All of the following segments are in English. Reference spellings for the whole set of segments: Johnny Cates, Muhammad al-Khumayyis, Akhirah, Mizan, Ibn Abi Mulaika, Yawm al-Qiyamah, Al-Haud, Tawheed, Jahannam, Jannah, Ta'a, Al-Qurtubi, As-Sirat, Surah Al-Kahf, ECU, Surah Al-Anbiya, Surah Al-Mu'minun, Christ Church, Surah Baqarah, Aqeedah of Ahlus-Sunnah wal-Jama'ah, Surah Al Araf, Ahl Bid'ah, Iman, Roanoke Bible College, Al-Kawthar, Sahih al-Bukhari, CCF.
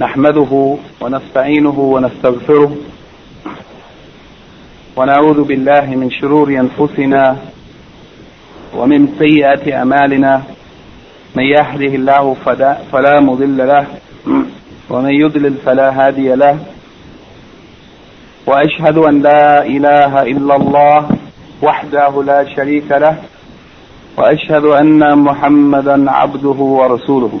نحمده ونستعينه ونستغفره ونعوذ بالله من شرور أنفسنا ومن سيئات أعمالنا من يهده الله فلا مضل له ومن يضلل فلا هادي له وأشهد أن لا إله إلا الله وحده لا شريك له وأشهد أن محمدا عبده ورسوله.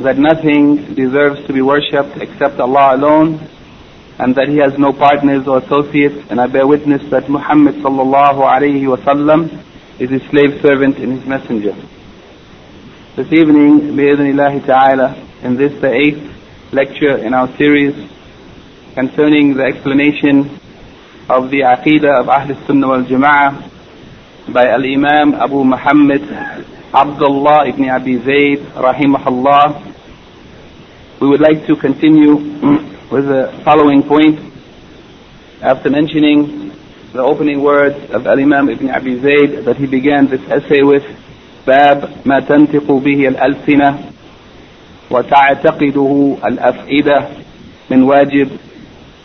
that nothing deserves to be worshipped except Allah alone, and that He has no partners or associates, and I bear witness that Muhammad sallallahu alayhi wa sallam is His slave servant and His messenger. This evening, bi-idhnillahi ta'ala, in this the 8th lecture in our series concerning the explanation of the Aqeedah of Ahlus-Sunnah wal-Jama'ah by Al-Imam Abu Muhammad Abdullah ibn Abi Zaid, rahimahullah. We would like to continue with the following point. After mentioning the opening words of Al-Imam ibn Abi Zaid that he began this essay with, Bab ma tantiqu bihi al-alsina wa ta'taqiduhu al-af'ida min wajib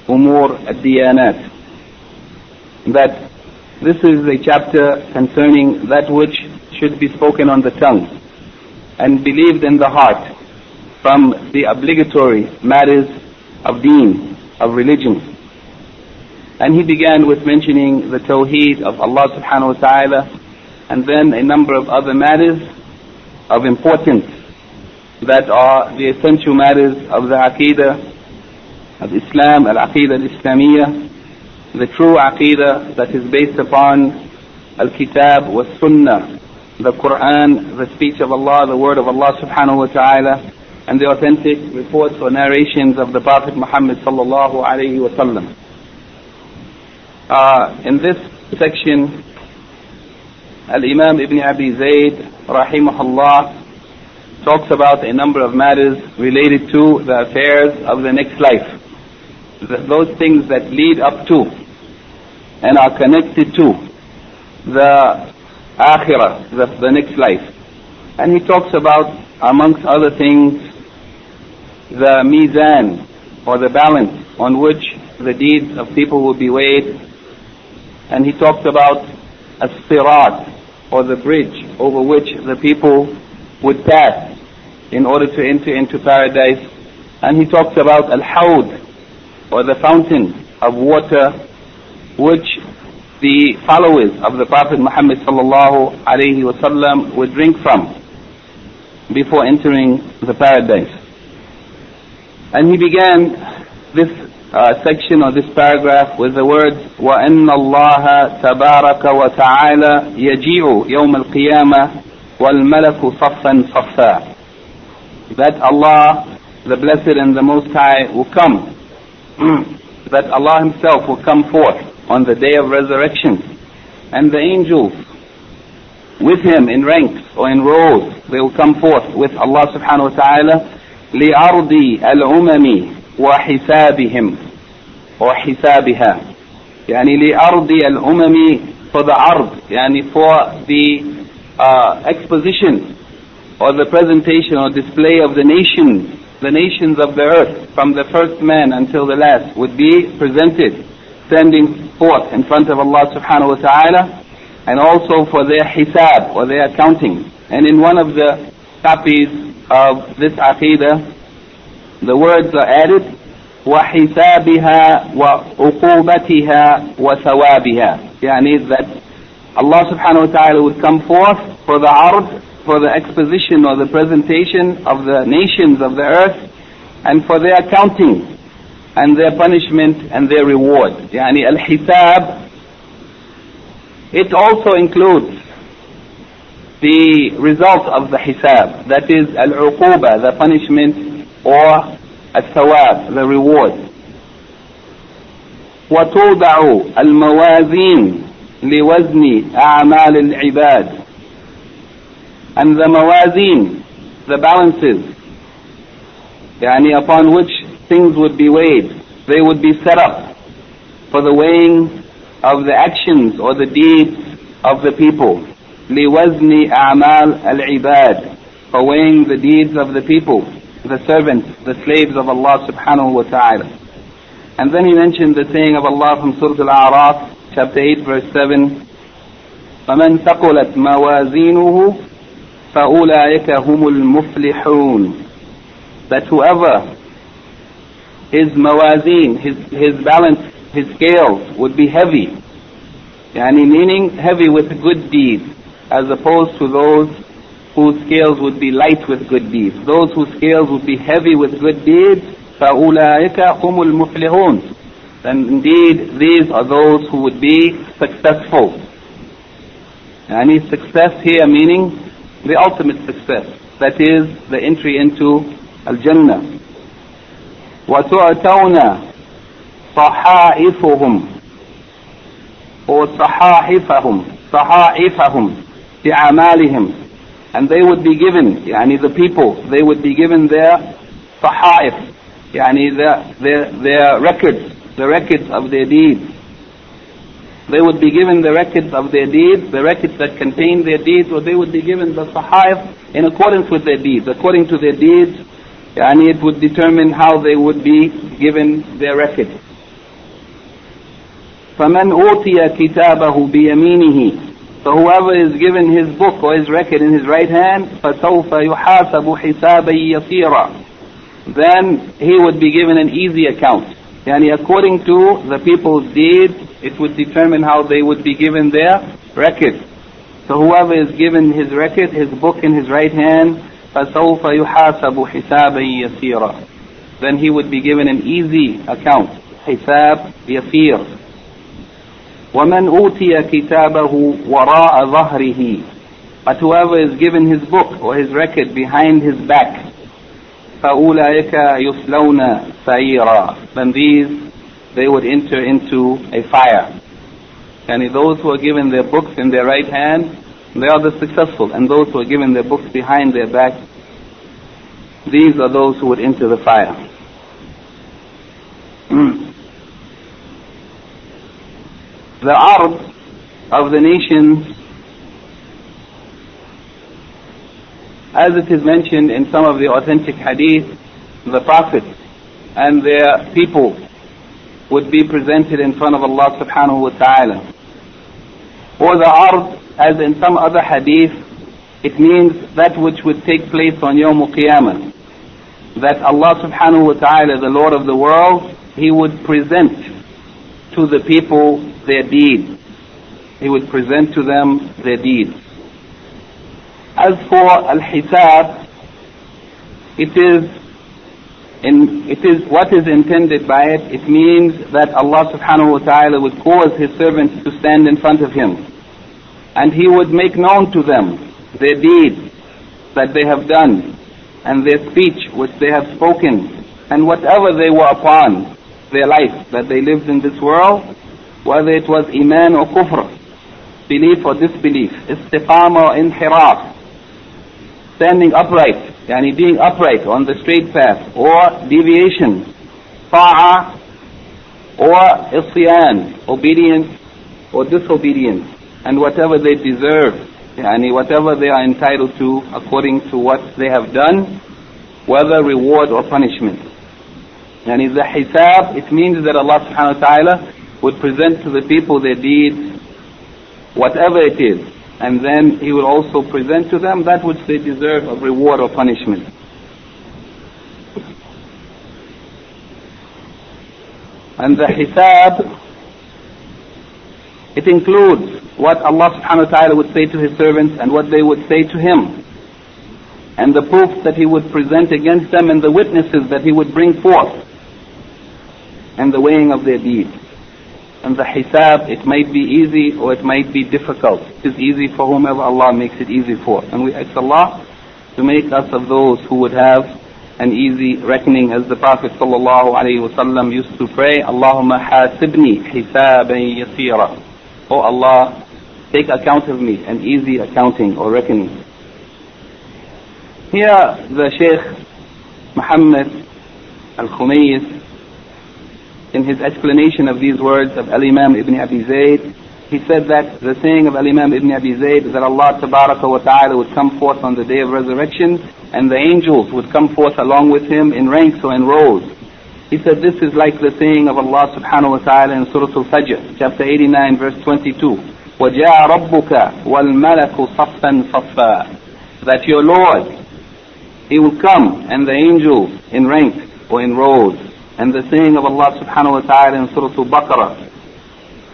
umur al-diyanat. That this is a chapter concerning that which should be spoken on the tongue and believed in the heart from the obligatory matters of deen, of religion. And he began with mentioning the Tawheed of Allah subhanahu wa ta'ala, and then a number of other matters of importance that are the essential matters of the Aqeedah of Islam, Al-Aqeedah Al-Islamiyah, the true Aqeedah that is based upon Al-Kitab wa Sunnah, the Quran, the speech of Allah, the word of Allah subhanahu wa ta'ala, and the authentic reports or narrations of the Prophet Muhammad sallallahu alayhi wa sallam. In this section, Al-Imam ibn Abi Zayd, rahimahullah, talks about a number of matters related to the affairs of the next life. Those things that lead up to and are connected to the Akhirah, the next life. And he talks about, amongst other things, the Mizan, or the balance on which the deeds of people will be weighed. And he talks about As-Sirat, or the bridge over which the people would pass in order to enter into paradise. And he talks about Al-Haud, or the fountain of water, which the followers of the Prophet Muhammad sallallahu alayhi wa sallam would drink from before entering the paradise. And he began this section or this paragraph with the words, وَأَنَّ اللَّهَ تَبَارَكَ وَتَعَالَى يَجِيعُ يَوْمَ الْقِيَامَةِ وَالْمَلَكُ صَفًّا صَفًّا. That Allah, the Blessed and the Most High, will come. That Allah Himself will come forth on the day of resurrection, and the angels with him in ranks or in rows, they will come forth with Allah subhanahu wa ta'ala, لِأَرْضِ الْأُمَمِ وَحِسَابِهِمْ or حِسَابِهَا, يعني لِأَرْضِ الْأُمَمِ, for the ard, يعني for the exposition or the presentation or display of the nations of the earth, from the first man until the last, would be presented, standing forth in front of Allah subhanahu wa ta'ala, and also for their hisab or their accounting. And in one of the copies of this Aqeedah, the words are added, وَحِسَابِهَا وَعُقُوبَتِهَا وَثَوَابِهَا, يعني that Allah subhanahu wa ta'ala would come forth for the ard, for the exposition or the presentation of the nations of the earth, and for their accounting and their punishment and their reward. Yani al-hisab, it also includes the result of the hisab, that is al-uquba, the punishment, or al-thawab, the reward. وتوضع الموازين لوزن أعمال العباد. And the mawazin, the balances, يعني upon which things would be weighed, they would be set up for the weighing of the actions or the deeds of the people. لِوَزْنِ أَعْمَالِ الْعِبَادِ, for weighing the deeds of the people, the servants, the slaves of Allah subhanahu wa ta'ala. And then he mentioned the saying of Allah from Surah Al Araf, chapter 8, verse 7, فَمَنْ ثَقُلَتْ مَوَازِينُهُ فَأُولَٰئِكَ هُمُ الْمُفْلِحُونَ. That whoever his mawazeen, his balance, his scales would be heavy, yani meaning heavy with good deeds, as opposed to those whose scales would be light with good deeds. Those whose scales would be heavy with good deeds, فَأُولَٰئِكَ هُمُ الْمُفْلِحُونَ, and indeed these are those who would be successful. Yani success here meaning the ultimate success, that is the entry into Al-Jannah. وَتُعْتَوْنَ صَحَائِفُهُمْ or صَحَائِفَهُمْ بِعَمَالِهِمْ, and they would be given, يعني the people, they would be given their صحائف, يعني their records, the records of their deeds. They would be given the records of their deeds, the records that contain their deeds, or they would be given the صحائف in accordance with their deeds, according to their deeds. And it would determine how they would be given their record. فَمَنْ أُوْتِيَ كِتَابَهُ بِيَمِينِهِ, so whoever is given his book or his record in his right hand, فَسَوْفَ يُحَاسَبُ حِسَابًا يَسِيرًا, then he would be given an easy account. Yani according to the people's deeds, it would determine how they would be given their record. So whoever is given his record, his book in his right hand, فَسَوْفَ يُحَاسَبُ حِسَابًا يَسِيرًا, then he would be given an easy account, حِسَاب يَسِير. وَمَنْ أُوْتِيَ كِتَابَهُ وَرَاءَ ظَهْرِهِ, but whoever is given his book or his record behind his back, فَأُولَٰئِكَ يُصْلَوْنَ سَعِيرًا, then these, they would enter into a fire. And those who are given their books in their right hand, they are the successful, and those who are given their books behind their back, these are those who would enter the fire. The Arab of the nations, as it is mentioned in some of the authentic hadith, the Prophet and their people would be presented in front of Allah subhanahu wa ta'ala. Or the Arab, as in some other hadith, it means that which would take place on Yawm al-Qiyamah. That Allah subhanahu wa ta'ala, the Lord of the world, He would present to the people their deeds. He would present to them their deeds. As for al-Hisab, it is what is intended by it. It means that Allah subhanahu wa ta'ala would cause His servants to stand in front of Him, and He would make known to them their deeds that they have done, and their speech which they have spoken, and whatever they were upon, their life that they lived in this world, whether it was Iman or Kufr, belief or disbelief, Istiqama or Inhiraf, standing upright, yani being upright on the straight path, or deviation, Ta'a or Isiyan, obedience or disobedience, and whatever they deserve, yani whatever they are entitled to according to what they have done, whether reward or punishment. Yani the hisab, it means that Allah subhanahu wa ta'ala would present to the people their deeds, whatever it is, and then He will also present to them that which they deserve of reward or punishment. And the hisab, it includes what Allah subhanahu wa ta'ala would say to His servants and what they would say to Him, and the proofs that He would present against them, and the witnesses that He would bring forth, and the weighing of their deeds. And the hisab, it might be easy or it might be difficult. It is easy for whomever Allah makes it easy for. And we ask Allah to make us of those who would have and easy reckoning, as the Prophet ﷺ used to pray, Allahumma hasibni hisaban yasira. Oh Allah, take account of me, an easy accounting or reckoning. Here the Shaykh Muhammad al-Khumayyis, in his explanation of these words of Al-Imam Ibn Abi Zayd, he said that the saying of Al-Imam Ibn Abi Zayd is that Allah Tabaraka wa Ta'ala would come forth on the day of resurrection, and the angels would come forth along with him in ranks or in rows. He said this is like the saying of Allah Subhanahu wa Ta'ala in Surah Al Fajr, chapter 89, verse 22. وَجَاءَ رَبُّكَ وَالْمَلَكُ صَفًّا صَفًّا. That your Lord, He will come, and the angels in ranks or in rows. And the saying of Allah Subhanahu wa Ta'ala in Surah Baqarah,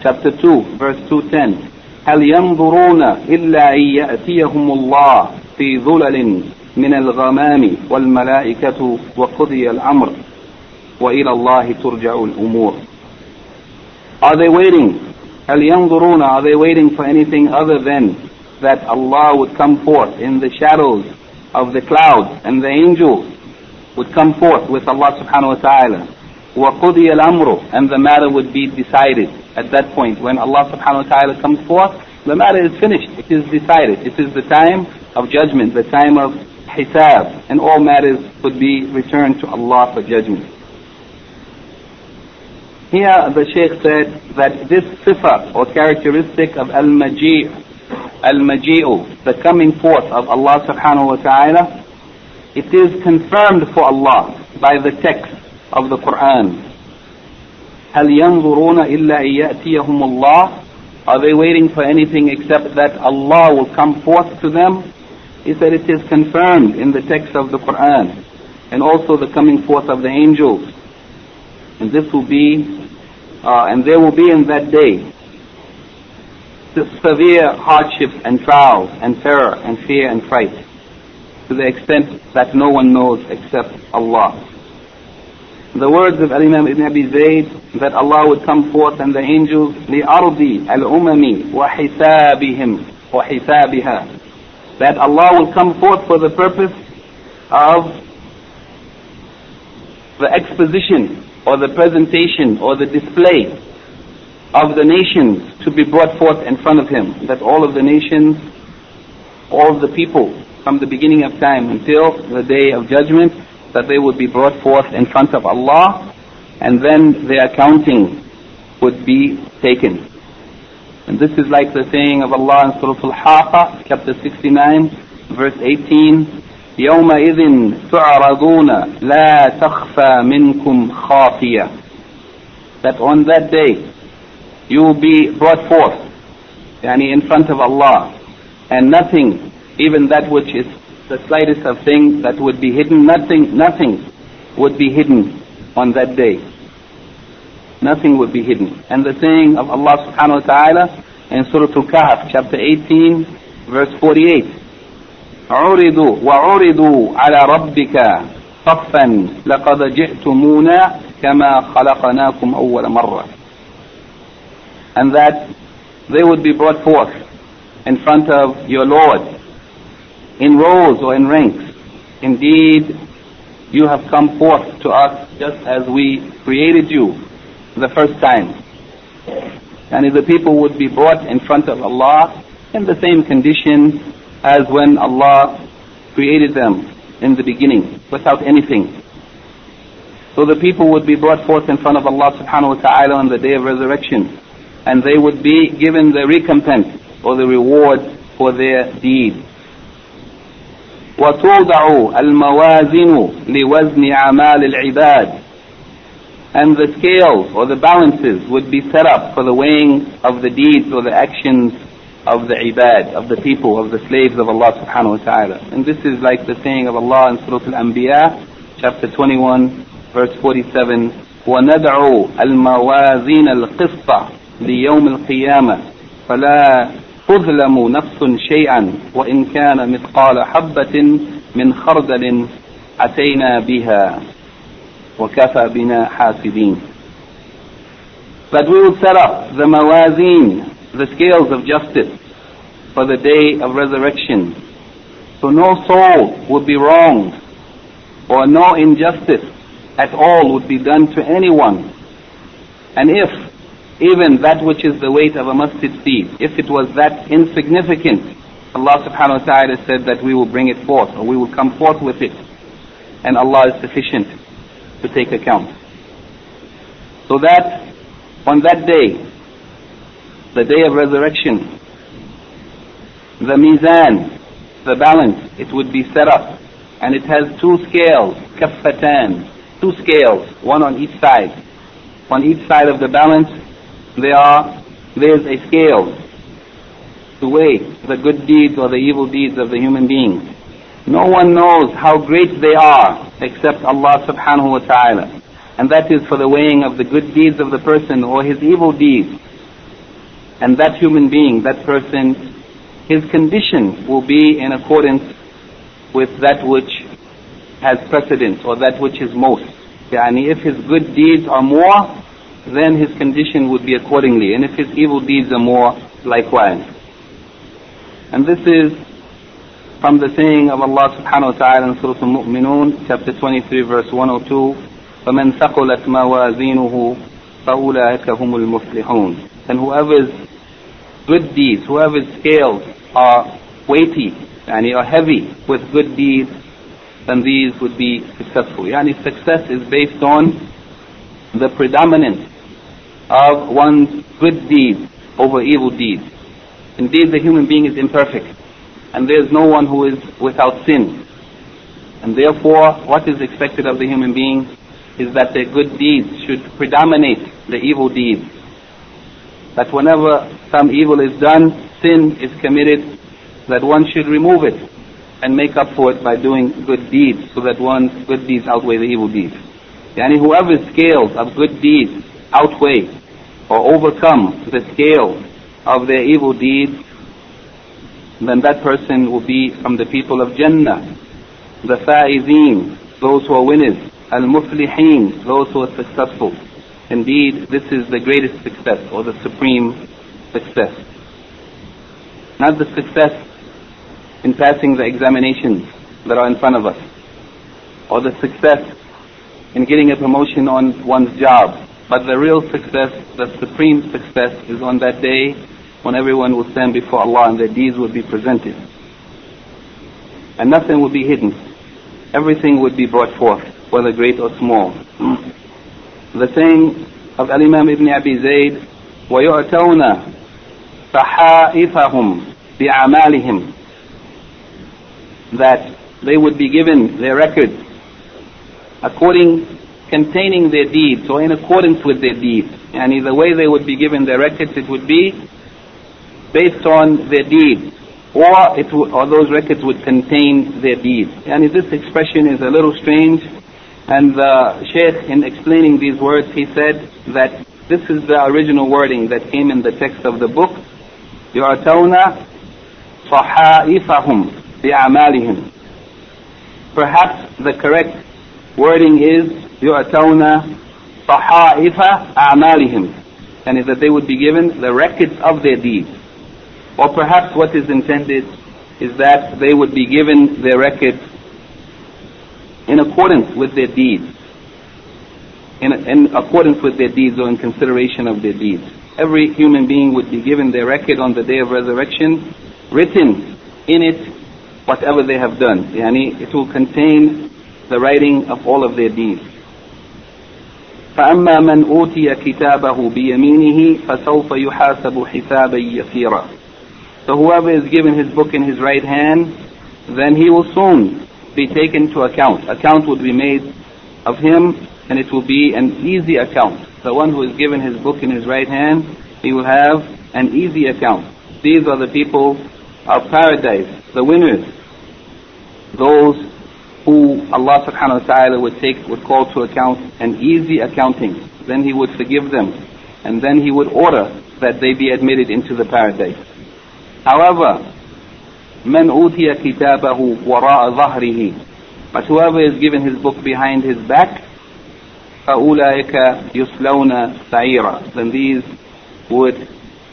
chapter 2, verse 210. هَلْ يَنْظُرُونَ إِلَّا أَنْ يَأْتِيَهُمُ اللَّهُ فِي ظُلَلٍ مِنَ الْغَمَامِ وَالْمَلَائِكَةُ وَقُضِيَ الْأَمْرُ وَإِلَى اللَّهِ تُرْجَعُ الْأُمُورِ. Are they waiting? هَلْ يَنْظُرُونَ, are they waiting for anything other than that Allah would come forth in the shadows of the clouds, and the angels would come forth with Allah Subhanahu wa Ta'ala. وَقُضِيَ الْأَمْرُ, and the matter would be decided at that point. When Allah Subhanahu wa Ta'ala comes forth, the matter is finished, it is decided. It is the time of judgment, the time of Hisab, and all matters would be returned to Allah for judgment. Here the Shaykh said that this sifa or characteristic of Al-Maji', Al-Maji'u, the coming forth of Allah Subhanahu wa Ta'ala, it is confirmed for Allah by the text of the Quran. هَلْ يَنْظُرُونَ إِلَّا إِيَأْتِيَهُمُ اللَّهِ. Are they waiting for anything except that Allah will come forth to them? He said it is confirmed in the text of the Quran, and also the coming forth of the angels. And this will be, and there will be in that day severe hardships and trials and terror and fear and fright, to the extent that no one knows except Allah. The words of Al-Imam Ibn Abi Zayd, that Allah would come forth and the angels, لِأَرْضِ الْأُمَمِ وَحِسَابِهِمْ وَحِسَابِهَا, that Allah will come forth for the purpose of the exposition or the presentation or the display of the nations to be brought forth in front of Him, that all of the nations, all of the people, from the beginning of time until the day of judgment, that they would be brought forth in front of Allah, and then their accounting would be taken. And this is like the saying of Allah in Surah Al-Haqqah, chapter 69, verse 18, يَوْمَئِذٍ تُعْرَضُونَ لَا تَخْفَى مِنْكُمْ خَافِيَةٌ, that on that day you will be brought forth, yani in front of Allah, and nothing, even that which is the slightest of things that would be hidden, nothing would be hidden on that day. Nothing would be hidden. And the saying of Allah Subhanahu wa Ta'ala in Surah Al-Kahf, chapter 18, verse 48, عُرِضُوا وَعُرِضُوا عَلَى رَبِّكَ صَفًّا لَقَدْ جِئْتُمُونَا كَمَا خَلَقَنَاكُمْ أَوَّلَ مَرَّةٍ. And that they would be brought forth in front of your Lord in rows or in ranks. Indeed, you have come forth to us just as we created you the first time. And if the people would be brought in front of Allah in the same condition as when Allah created them in the beginning, without anything. So the people would be brought forth in front of Allah Subhanahu wa Ta'ala on the day of resurrection, and they would be given the recompense or the reward for their deeds. وَتُوضَعُ الْمَوَازِنُ لِوَزْنِ عَمَالِ الْعِبَادِ, and the scales or the balances would be set up for the weighing of the deeds or the actions of the ibad, of the people, of the slaves of Allah Subhanahu wa Ta'ala. And this is like the saying of Allah in Surah Al-Anbiya, chapter 21, verse 47, وَنَدْعُ الْمَوَازِنَ الْقِسْطَ لِيَوْمِ الْقِيَامَةِ فَلَا تظلم نفس شيئا وإن كان مثقال حبة من خردل أتينا بها وكفى بنا حاسبين. But we will set up the mawazin, the scales of justice, for the day of resurrection. So no soul would be wronged or no injustice at all would be done to anyone. And if even that which is the weight of a mustard seed, if it was that insignificant, Allah subhanahu wa ta'ala said that we will bring it forth, or we will come forth with it. And Allah is sufficient to take account. So that on that day, the day of resurrection, the Mizan, the balance, it would be set up. And it has two scales, kaffatan, two scales, one on each side. On each side of the balance, there is a scale to weigh the good deeds or the evil deeds of the human beings. No one knows how great they are except Allah subhanahu wa ta'ala. And that is for the weighing of the good deeds of the person or his evil deeds. And that human being, that person, his condition will be in accordance with that which has precedence or that which is most. Yani if his good deeds are more, then his condition would be accordingly. And if his evil deeds are more, likewise. And this is from the saying of Allah subhanahu wa ta'ala in Surah Al-Mu'minun, chapter 23, verse 102, فَمَنْ ثَقُلَتْ مَوَازِينُهُ فَأُولَٰئِكَ هُمُ الْمُفْلِحُونَ. And whoever's good deeds, whoever's scales are weighty, yani are heavy with good deeds, then these would be successful. Yani success is based on the predominance of one's good deeds over evil deeds. Indeed, the human being is imperfect, and there is no one who is without sin. And therefore, what is expected of the human being is that their good deeds should predominate the evil deeds. That whenever some evil is done, sin is committed, that one should remove it and make up for it by doing good deeds, so that one's good deeds outweigh the evil deeds. Yani whoever's scales of good deeds outweigh or overcome the scale of their evil deeds, then that person will be from the people of Jannah, the faizeen, those who are winners, al-mufliheen, those who are successful. Indeed, this is the greatest success, or the supreme success. Not the success in passing the examinations that are in front of us, or the success in getting a promotion on one's job, but the real success, the supreme success, is on that day when everyone will stand before Allah and their deeds will be presented. And nothing will be hidden. Everything would be brought forth, whether great or small. The saying of Al-Imam Ibn Abi Zaid, وَيُعْتَوْنَ صَحَائِفَهُمْ بِعَمَالِهِمْ, that they would be given their records containing their deeds, or in accordance with their deeds. And either way they would be given their records, it would be based on their deeds, or those records would contain their deeds. And this expression is a little strange, and the Shaykh, in explaining these words, he said that this is the original wording that came in the text of the book, يُعْتَوْنَ صَحَائِفَهُمْ بِأَعْمَالِهِمْ. Perhaps the correct wording is يُعْتَوْنَ صَحَائِفَ أَعْمَالِهِمْ, and that they would be given the records of their deeds. Or perhaps what is intended is that they would be given their records in accordance with their deeds, in accordance with their deeds, or in consideration of their deeds. Every human being would be given their record on the day of resurrection, written in it whatever they have done. Yani it will contain the writing of all of their deeds. فَأَمَّا مَنْ أُوتِيَ كِتَابَهُ بِيَمِينِهِ فَسَوْفَ يُحَاسَبُ حِسَابًا يَسِيرًا. So whoever is given his book in his right hand, then he will soon be taken to account. Account would be made of him, and it will be an easy account. The one who is given his book in his right hand, he will have an easy account. These are the people of paradise, the winners, those who Allah subhanahu wa ta'ala would call to account an easy accounting. Then he would forgive them, and then he would order that they be admitted into the paradise. However, man utiya kitabahu wara'a dhahrihi, but whoever is given his book behind his back, فَأُولَٰئِكَ يُسْلَوْنَ سَعِيرًا, then these would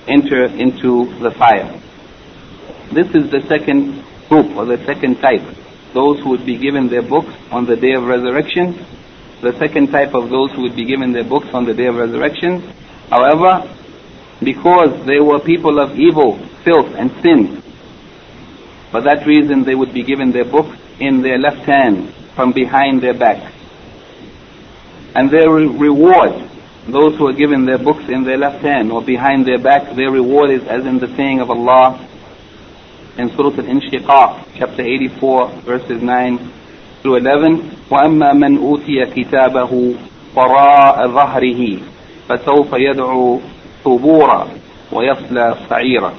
enter into the fire. This is the second group, or the second type those who would be given their books on the day of resurrection. The second type of those who would be given their books on the day of resurrection. However, because they were people of evil, filth and sin, for that reason they would be given their books in their left hand, from behind their back. And their reward, those who are given their books in their left hand or behind their back, their reward is as in the saying of Allah in Surah Al-Inshiqaq, chapter 84, verses 9 through 11, وَأَمَّا مَنْ أُوتِيَ كِتَابَهُ وَرَاءَ ظَهْرِهِ فَسَوْفَ يَدْعُو ثُبُورًا وَيَصْلَى صَعِيرًا.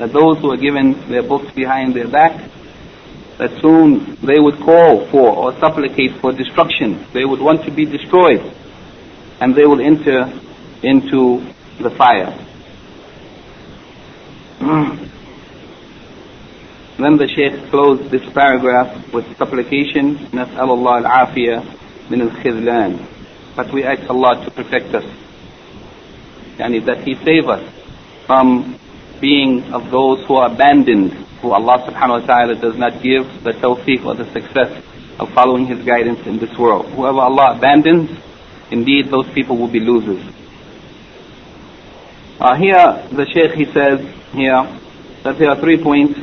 That those who are given their books behind their back, that soon they would call for or supplicate for destruction. They would want to be destroyed, and they will enter into the fire. Then the Shaykh closed this paragraph with supplication, نسأل الله العافية من الخذلان. But we ask Allah to protect us, and that He save us from being of those who are abandoned, who Allah subhanahu wa ta'ala does not give the tawfiq or the success of following His guidance in this world. Whoever Allah abandons, indeed those people will be losers. Here the Shaykh, he says here that there are 3 points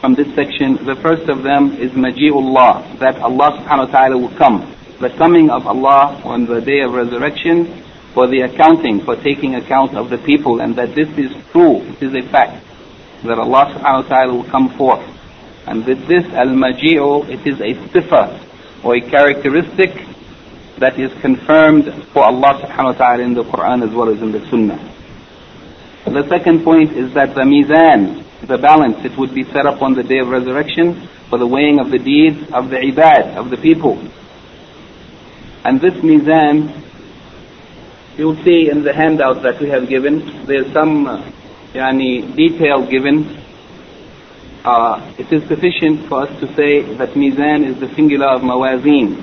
from this section. The first of them is Maji'ullah, that Allah subhanahu wa ta'ala will come, the coming of Allah on the day of resurrection, for the accounting, for taking account of the people, and that this is true, it is a fact, that Allah subhanahu wa ta'ala will come forth. And with this al-maji'u, it is a sifa, or a characteristic, that is confirmed for Allah subhanahu wa ta'ala in the Quran as well as in the Sunnah. The second point is that the mizan, the balance, it would be set up on the day of resurrection for the weighing of the deeds of the ibad, of the people. And this mizan, you will see in the handout that we have given, there is some detail given. It is sufficient for us to say that mizan is the singular of mawazin,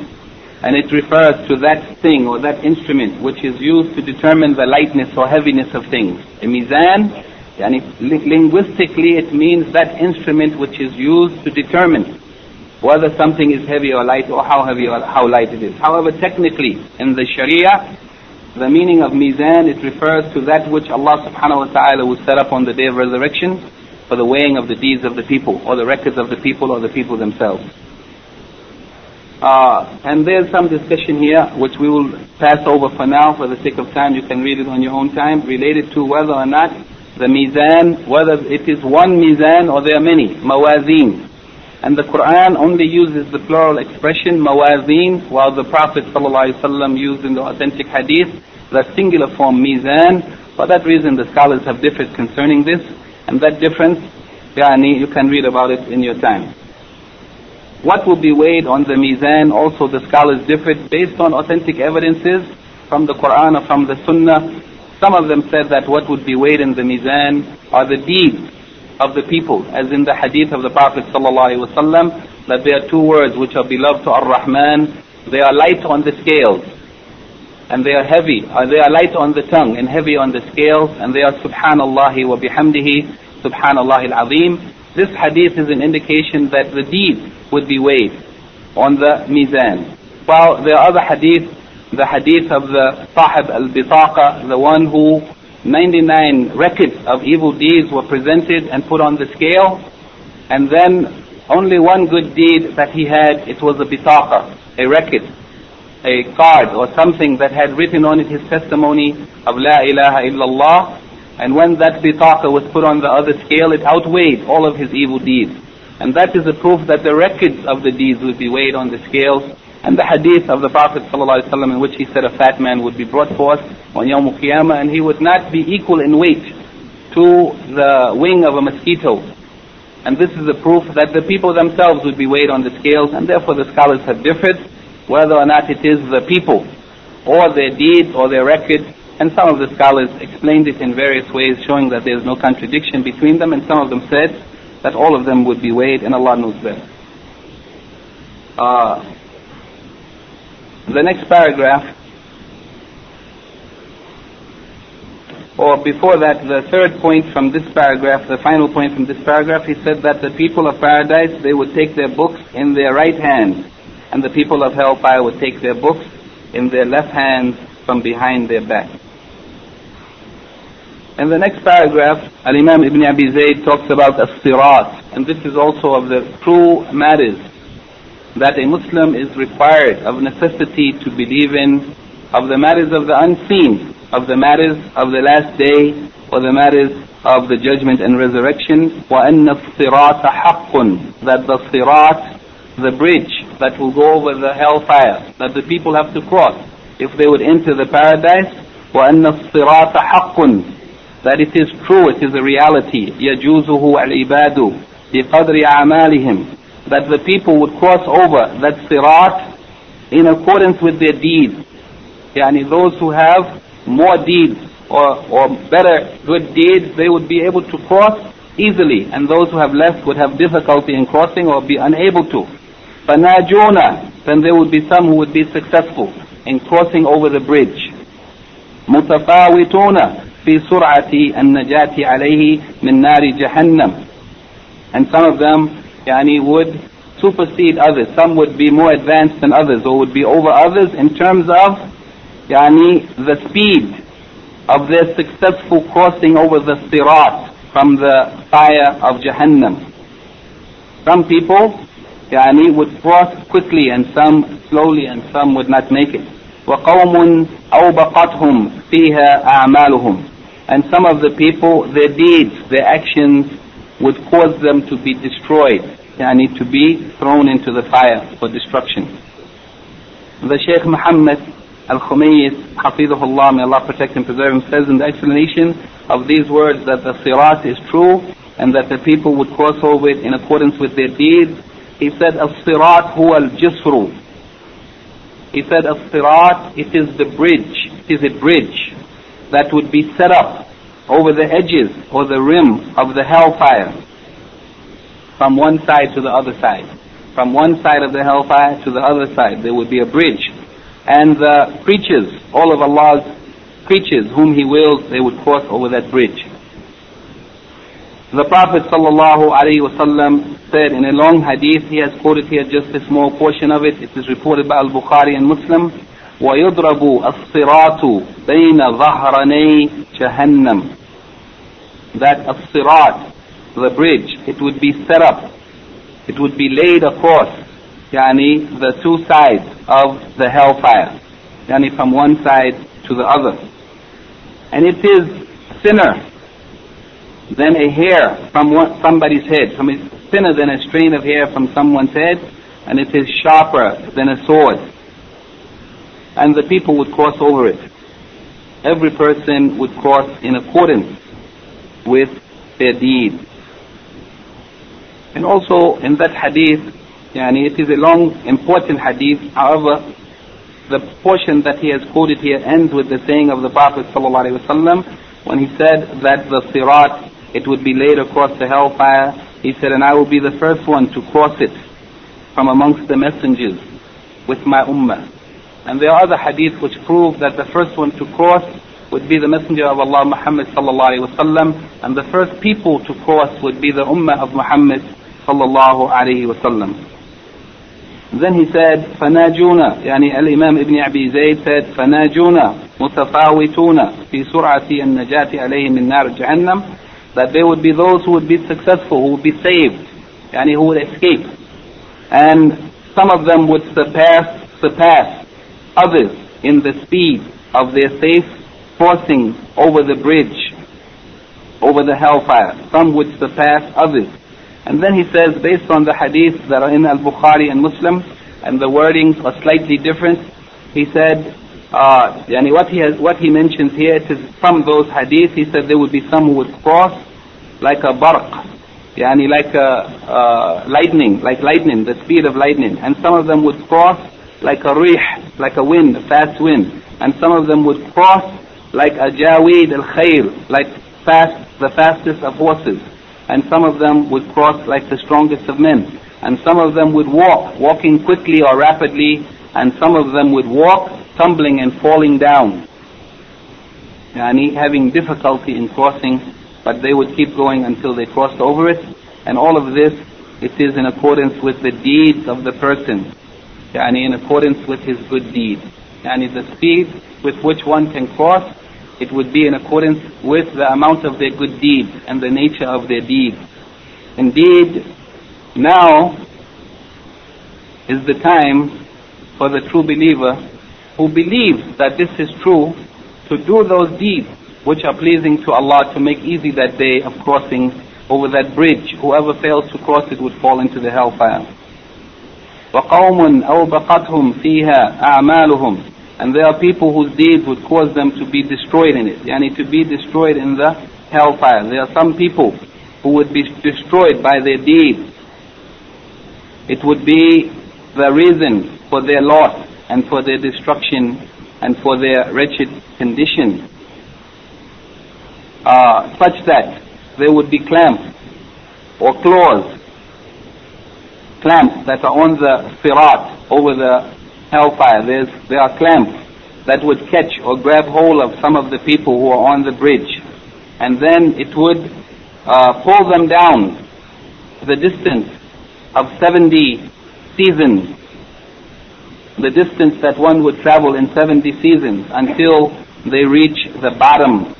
and it refers to that thing or that instrument which is used to determine the lightness or heaviness of things. A mizan, linguistically it means that instrument which is used to determine whether something is heavy or light, or how heavy or how light it is. However, technically in the sharia, the meaning of mizan, it refers to that which Allah subhanahu wa ta'ala will set up on the day of resurrection for the weighing of the deeds of the people, or the records of the people, or the people themselves. And there's some discussion here which we will pass over for now for the sake of time. You can read it on your own time, related to whether or not the mizan, whether it is one mizan or there are many mawazin. And the Quran only uses the plural expression mawazin, while the Prophet ﷺ used in the authentic hadith the singular form mizan. For that reason the scholars have differed concerning this, and that difference you can read about it in your time. What will be weighed on the mizan, also the scholars differed based on authentic evidences from the Quran or from the Sunnah. Some of them said that what would be weighed in the mizan are the deeds of the people, as in the hadith of the Prophet ﷺ, that there are 2 words which are beloved to Ar-Rahman. They are light on the scales, and they are heavy. They are light on the tongue and heavy on the scales, and they are Subhanallah wa bihamdihi, Subhanallah al-Azim. This hadith is an indication that the deeds would be weighed on the mizan. While there are other hadith, the hadith of the Sahib al-Bitaqa, the one who 99 records of evil deeds were presented and put on the scale, and then only one good deed that he had, it was a bitaqa, a record, a card or something that had written on it his testimony of La ilaha illallah. And when that bitaqa was put on the other scale, it outweighed all of his evil deeds, and that is a proof that the records of the deeds would be weighed on the scales. And the hadith of the Prophet ﷺ, in which he said a fat man would be brought forth on Yawm al-Qiyamah, and he would not be equal in weight to the wing of a mosquito. And this is a proof that the people themselves would be weighed on the scales, and therefore the scholars have differed whether or not it is the people or their deeds or their records. And some of the scholars explained it in various ways, showing that there is no contradiction between them, and some of them said that all of them would be weighed, and Allah knows best. The next paragraph or before that, the third point from this paragraph, the final point from this paragraph, he said that the people of paradise, they would take their books in their right hand, and the people of hellfire would take their books in their left hand from behind their back. In the next paragraph, Al-Imam Ibn Abi Zayd talks about As-Sirat, and this is also of the true matters that a Muslim is required of necessity to believe in, of the matters of the unseen, of the matters of the last day, or the matters of the judgment and resurrection. وَأَنَّ الصِّرَاطَ حَقٌّ, that the Sirat, the bridge that will go over the hellfire, that the people have to cross if they would enter the paradise. وَأَنَّ الصِّرَاطَ حَقٌّ, that it is true, it is a reality. يَجُوزُهُ الْعِبَادُ بِقَدْرِ أَعْمَالِهِمْ, that the people would cross over that Sirat in accordance with their deeds. Yani those who have more deeds or better good deeds, they would be able to cross easily, and those who have less would have difficulty in crossing or be unable to. فَنَاجُونَ, then there would be some who would be successful in crossing over the bridge. مُتَفَاوِتُونَ في سرعة النجاة عليه من نار جهنم, and some of them would supersede others, some would be more advanced than others or would be over others in terms of the speed of their successful crossing over the Sirat from the fire of Jahannam. Some people would cross quickly and some slowly, and some would not make it. وَقَوْمٌ أَوْبَقَتْهُمْ فِيهَا أَعْمَالُهُمْ, and some of the people, their deeds, their actions would cause them to be destroyed, to be thrown into the fire for destruction. The Shaykh Muhammad al-Khumayyis, Hafizahullah, may Allah protect and preserve him, says in the explanation of these words that the Sirat is true and that the people would cross over it in accordance with their deeds. He said, As-Sirat huwa al-Jisru. He said, As-Sirat, it is the bridge, it is a bridge that would be set up over the edges or the rim of the hellfire from one side to the other side. From one side of the hellfire to the other side, there would be a bridge. And the creatures, all of Allah's creatures, whom He wills, they would cross over that bridge. The Prophet ﷺ said in a long hadith, he has quoted here just a small portion of it, it is reported by Al-Bukhari and Muslim, وَيُضْرَبُ الصِّرَاطُ بَيْنَ ظَهْرَنَيْ جَهَنَّمْ, that as-sirat, the bridge, it would be set up, it would be laid across, the two sides of the hellfire, from one side to the other. And it is thinner than a hair from somebody's head, thinner than a strain of hair from someone's head, and it is sharper than a sword. And the people would cross over it. Every person would cross in accordance with their deed. And also in that hadith, it is a long, important hadith. However, the portion that he has quoted here ends with the saying of the Prophet ﷺ when he said that the Sirat, it would be laid across the hellfire. He said, and I will be the first one to cross it from amongst the messengers with my ummah. And there are other hadith which prove that the first one to cross would be the Messenger of Allah Muhammad sallallahu alaihi wasallam, and the first people to cross would be the Ummah of Muhammad sallallahu alaihi wasallam. Then he said, "Fanajuna," Al-Imam Ibn Abi Zayd said, "Fanajuna mutafawituna fi sur'ati an-najati alayhim min nar jahannam," that there would be those who would be successful, who would be saved, who would escape, and some of them would surpass others in the speed of their safe crossing over the bridge, over the hellfire. Some would surpass others. And then he says, based on the hadith that are in Al-Bukhari and Muslim, and the wordings are slightly different, he said, what he mentions here, it is from those hadith. He said there would be some who would cross like a barq, like a lightning, like lightning, the speed of lightning. And some of them would cross like a rih, like a wind, a fast wind. And some of them would cross like a jaweed al-khayl, like the fastest of horses. And some of them would cross like the strongest of men. And some of them would walking quickly or rapidly. And some of them would walk, tumbling and falling down. yani, having difficulty in crossing, but they would keep going until they crossed over it. And all of this, it is in accordance with the deeds of the person, yani, in accordance with his good deeds. Yani, the speed with which one can cross, it would be in accordance with the amount of their good deeds and the nature of their deeds. Indeed, now is the time for the true believer who believes that this is true to do those deeds which are pleasing to Allah, to make easy that day of crossing over that bridge. Whoever fails to cross it would fall into the hellfire. وَقَوْمٌ أَوْبَقَتْهُمْ فِيهَا أَعْمَالُهُمْ. And there are people whose deeds would cause them to be destroyed in it, yani to be destroyed in the hellfire. There are some people who would be destroyed by their deeds. It would be the reason for their loss and for their destruction and for their wretched condition, such that there would be clamps or claws, clamps that are on the sirat, over the hellfire. There are clamps that would catch or grab hold of some of the people who are on the bridge, and then it would pull them down the distance of 70 seasons, the distance that one would travel in 70 seasons, until they reach the bottom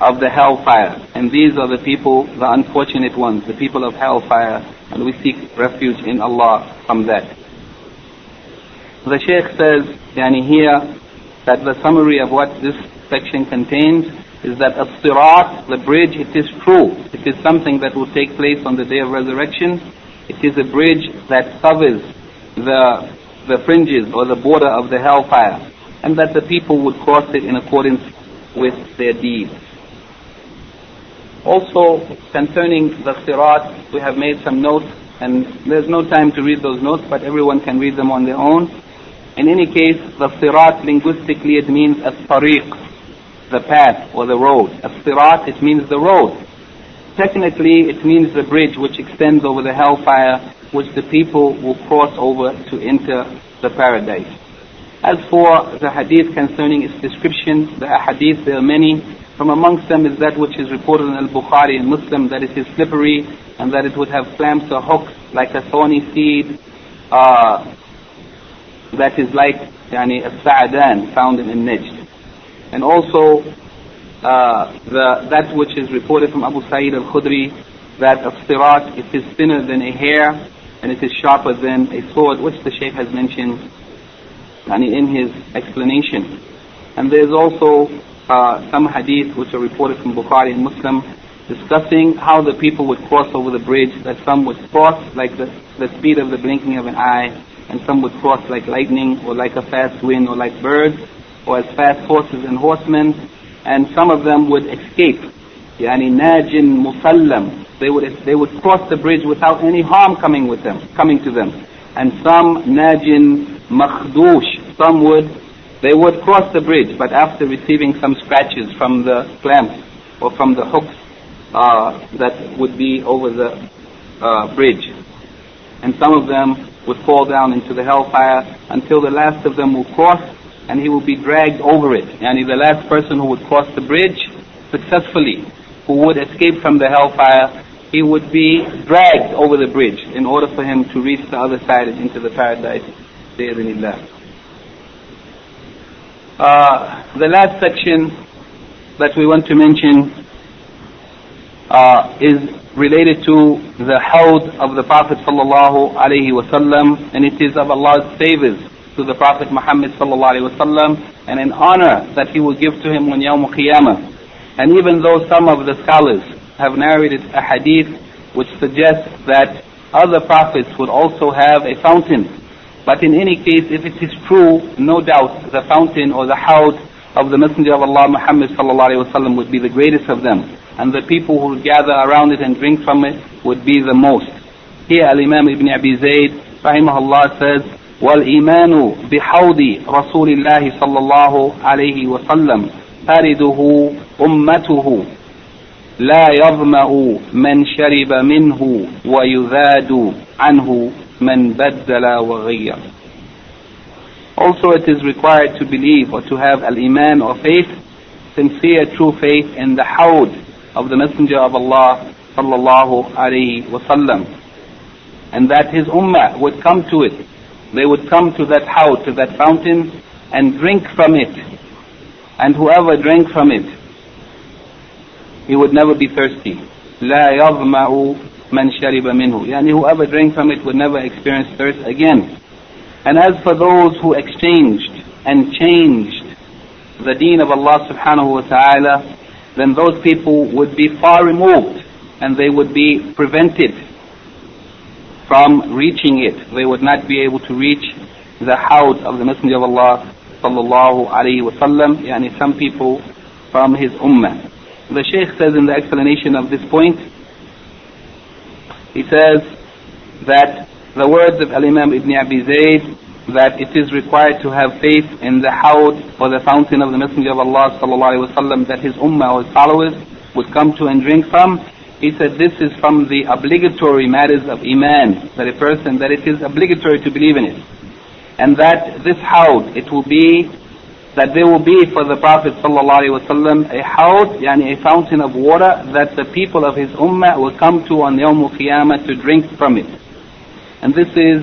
of the hellfire. And these are the people, the unfortunate ones, the people of hellfire, and we seek refuge in Allah from that. The Shaykh says, yani here, that the summary of what this section contains is that As-Sirat, the bridge, it is true. It is something that will take place on the Day of Resurrection. It is a bridge that covers the fringes or the border of the hellfire, and that the people would cross it in accordance with their deeds. Also, concerning the Sirat, we have made some notes, and there's no time to read those notes, but everyone can read them on their own. In any case, the sirat, linguistically, it means as-tariq, the path or the road. As-sirat, it means the road. Technically, it means the bridge which extends over the hellfire, which the people will cross over to enter the paradise. As for the hadith concerning its description, the ahadith, there are many. From amongst them is that which is reported in Al-Bukhari and Muslim, that it is slippery and that it would have clamps or hooks like a thorny seed, that is like as-sa'dan found in Najd. And also that which is reported from Abu Sa'id al-Khudri, that of sirat, it is thinner than a hair and it is sharper than a sword, which the Shaykh has mentioned in his explanation. And there is also some hadith which are reported from Bukhari and Muslim discussing how the people would cross over the bridge, that some would cross like the speed of the blinking of an eye, and some would cross like lightning or like a fast wind or like birds or as fast horses and horsemen, and some of them would escape, yani najin musallam, they would cross the bridge without any harm coming to them, and some najin makhdush, they would cross the bridge but after receiving some scratches from the clamps or from the hooks that would be over the bridge, and some of them would fall down into the hellfire until the last of them will cross and he will be dragged over it. Yani the last person who would cross the bridge successfully, who would escape from the hellfire, he would be dragged over the bridge in order for him to reach the other side and into the paradise. The last section that we want to mention is related to the Haud of the Prophet sallallahu alaihi wasallam, and it is of Allah's favors to the Prophet Muhammad sallallahu alaihi wasallam, and an honor that He will give to him on Yawm al-Qiyamah. And even though some of the scholars have narrated a hadith which suggests that other prophets would also have a fountain, but in any case, if it is true, no doubt the fountain or the Haud of the Messenger of Allah Muhammad sallallahu alaihi wasallam would be the greatest of them, and the people who gather around it and drink from it would be the most. Here Al-Imam Ibn Abi Zaid rahimahullah says, وَالْإِيمَانُ بِحَوْضِ رَسُولِ اللَّهِ صَلَّى اللَّهُ عَلَيْهِ وَسَلَّمْ تَرِدُهُ أُمَّتُهُ لَا يَظْمَأُ مَنْ شَرِبَ مِنْهُ وَيُذَادُ عَنْهُ مَنْ بَدَّلَ وَغَيَّرَ. Also it is required to believe or to have al-iman or faith sincere true faith in the Haud of the Messenger of Allah sallallahu alaihi wasallam, and that his ummah would come to it. They would come to that Haud, to that fountain, and drink from it. And whoever drank from it, he would never be thirsty. لا يظمأ من شرب منه. Yani whoever drank from it would never experience thirst again. And as for those who exchanged and changed the deen of Allah subhanahu wa ta'ala, then those people would be far removed and they would be prevented from reaching it. They would not be able to reach the Haud of the Messenger of Allah sallallahu alayhi wa sallam, yani some people from his ummah. The Shaykh says in the explanation of this point, he says that the words of Al-Imam Ibn Abi Zaid, that it is required to have faith in the Haud or the fountain of the Messenger of Allah sallallahu alayhi wa sallam, that his ummah or his followers would come to and drink from. He said this is from the obligatory matters of Iman, that it is obligatory to believe in it. And that this Haud, it will be, that there will be for the Prophet ﷺ a Haud, yani a fountain of water that the people of his ummah will come to on Yawm al-Qiyamah to drink from it. And this is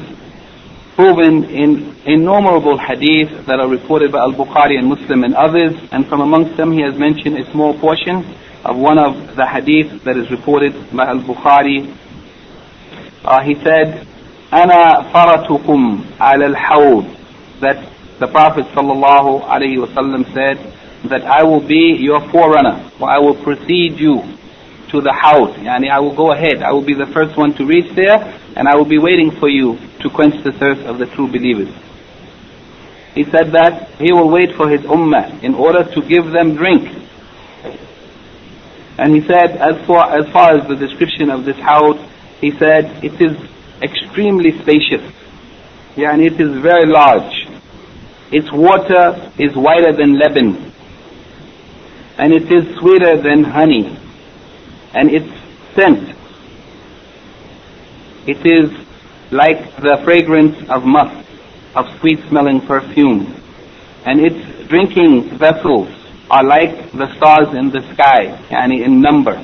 proven in innumerable hadith that are reported by Al-Bukhari and Muslim and others, and from amongst them he has mentioned a small portion of one of the hadith that is reported by Al-Bukhari. He said, أَنَا فَرَتُكُمْ عَلَى الْحَوْضِ, that the Prophet sallallahu alayhi wa sallam said that I will be your forerunner, or I will precede you to the Haud. Yani I will go ahead, I will be the first one to reach there, and I will be waiting for you to quench the thirst of the true believers. He said that he will wait for his ummah in order to give them drink. And he said, as far as the description of this Haud, he said it is extremely spacious, and it is very large. Its water is whiter than Lebanon, and it is sweeter than honey, and its scent, it is like the fragrance of musk, of sweet-smelling perfume, and its drinking vessels are like the stars in the sky, yani in number.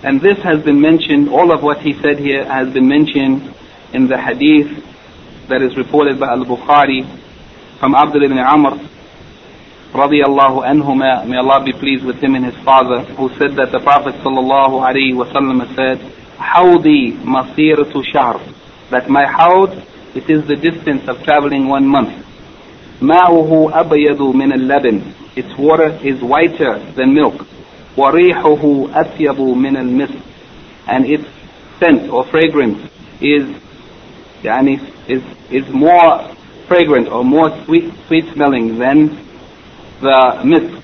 And this has been mentioned, all of what he said here has been mentioned in the hadith that is reported by Al-Bukhari from Abdullah ibn Amr radiyallahu anhuma, may Allah be pleased with him and his father, who said that the Prophet sallallahu alayhi wa sallam said, Haudi masiratu shahr, that my Haud, it is the distance of traveling 1 month. Ma'uhu abyadu min al-laban, its water is whiter than milk. Wa rihuhu atyabu min al-misk, and its scent or fragrance is more fragrant or more sweet smelling than the misk.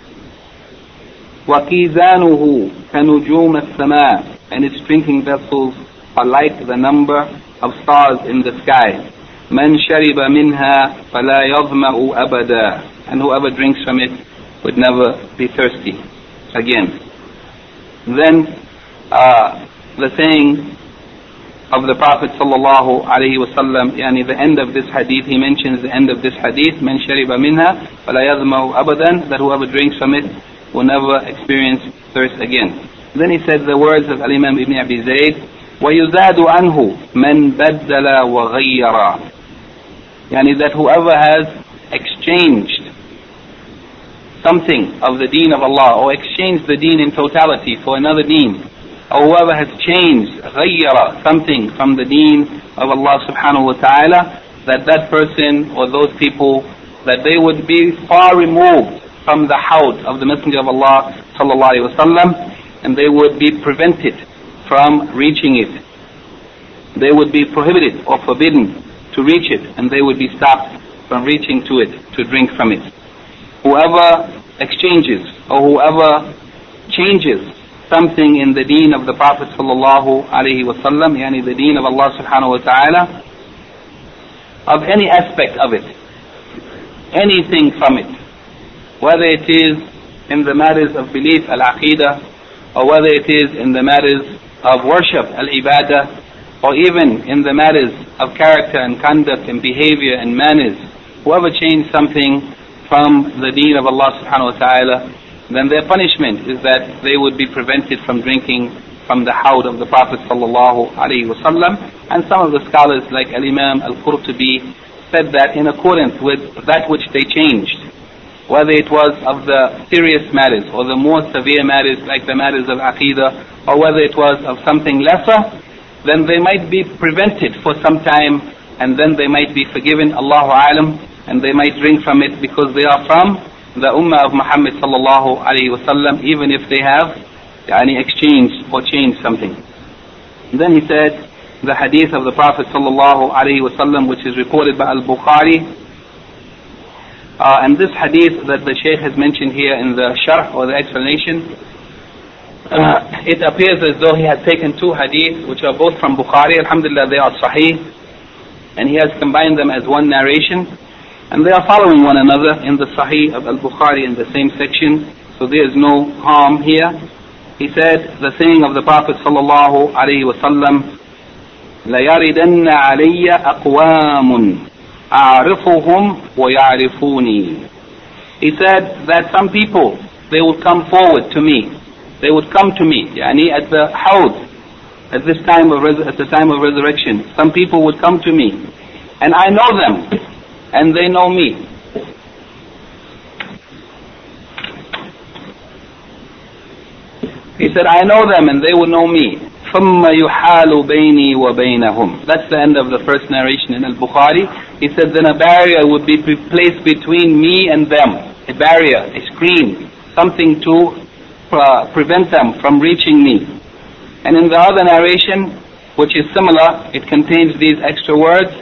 وَكِيزَانُهُ كَنُجُومَ السَّمَاءِ, and its drinking vessels are like the number of stars in the sky. مَنْ شَرِبَ مِنْهَا فَلَا يَظْمَأُ أَبَدًا, and whoever drinks from it would never be thirsty again. Then the saying of the Prophet sallallahu alayhi wa sallam, yani the end of this hadith, he mentions the end of this hadith, man shariba minha fala yadhma'u abadan, that whoever drinks from it will never experience thirst again. Then he said the words of Al-Imam Ibn Abi Zayd, وَيُزَادُ عَنْهُ مَنْ بَدَّلَ وَغَيَّرَ, yani that whoever has exchanged something of the deen of Allah, or exchanged the deen in totality for another deen, or whoever has changed غَيَّرَ something from the deen of Allah subhanahu wa ta'ala, that person or those people, that they would be far removed from the Haud of the Messenger of Allah sallallahu alayhi wa sallam, and they would be prevented from reaching it. They would be prohibited or forbidden to reach it, and they would be stopped from reaching to it, to drink from it. Whoever exchanges or whoever changes something in the deen of the Prophet sallallahu alayhi wa sallam, yani the deen of Allah subhanahu wa ta'ala, of any aspect of it, anything from it, whether it is in the matters of belief, al-aqeedah, or whether it is in the matters of worship, al-ibadah, or even in the matters of character and conduct and behavior and manners, whoever changed something from the deen of Allah subhanahu wa ta'ala, then their punishment is that they would be prevented from drinking from the haud of the Prophet sallallahu alaihi wasallam. And some of the scholars like Al-Imam Al-Qurtubi said that in accordance with that which they changed, whether it was of the serious matters or the more severe matters like the matters of Aqeedah, or whether it was of something lesser, then they might be prevented for some time and then they might be forgiven, Allahu alam, and they might drink from it because they are from the Ummah of Muhammad sallallahu alaihi wasallam, even if they have exchanged or changed something. And then he said the hadith of the Prophet sallallahu alaihi wasallam, which is reported by Al-Bukhari, and this hadith that the Shaykh has mentioned here in the sharh or the explanation, it appears as though he has taken two hadiths which are both from Bukhari, alhamdulillah, they are sahih, and he has combined them as one narration, and they are following one another in the sahih of Al-Bukhari in the same section, so there is no harm here. He said the saying of the Prophet sallallahu alaihi wasallam, لَيَرِدَنَّ عَلَيَّ أَقْوَامٌ أعرفهم ويعرفوني. He said that some people, they would come forward to me, they would come to me at the Haud, at the time of resurrection. Some people would come to me and I know them and they know me. He said, I know them and they will know me. ثُمَّ يُحَالُ بَيْنِي وَبَيْنَهُمْ. That's the end of the first narration in Al-Bukhari. He said, then a barrier would be placed between me and them. A barrier, a screen, something to prevent them from reaching me. And in the other narration, which is similar, it contains these extra words,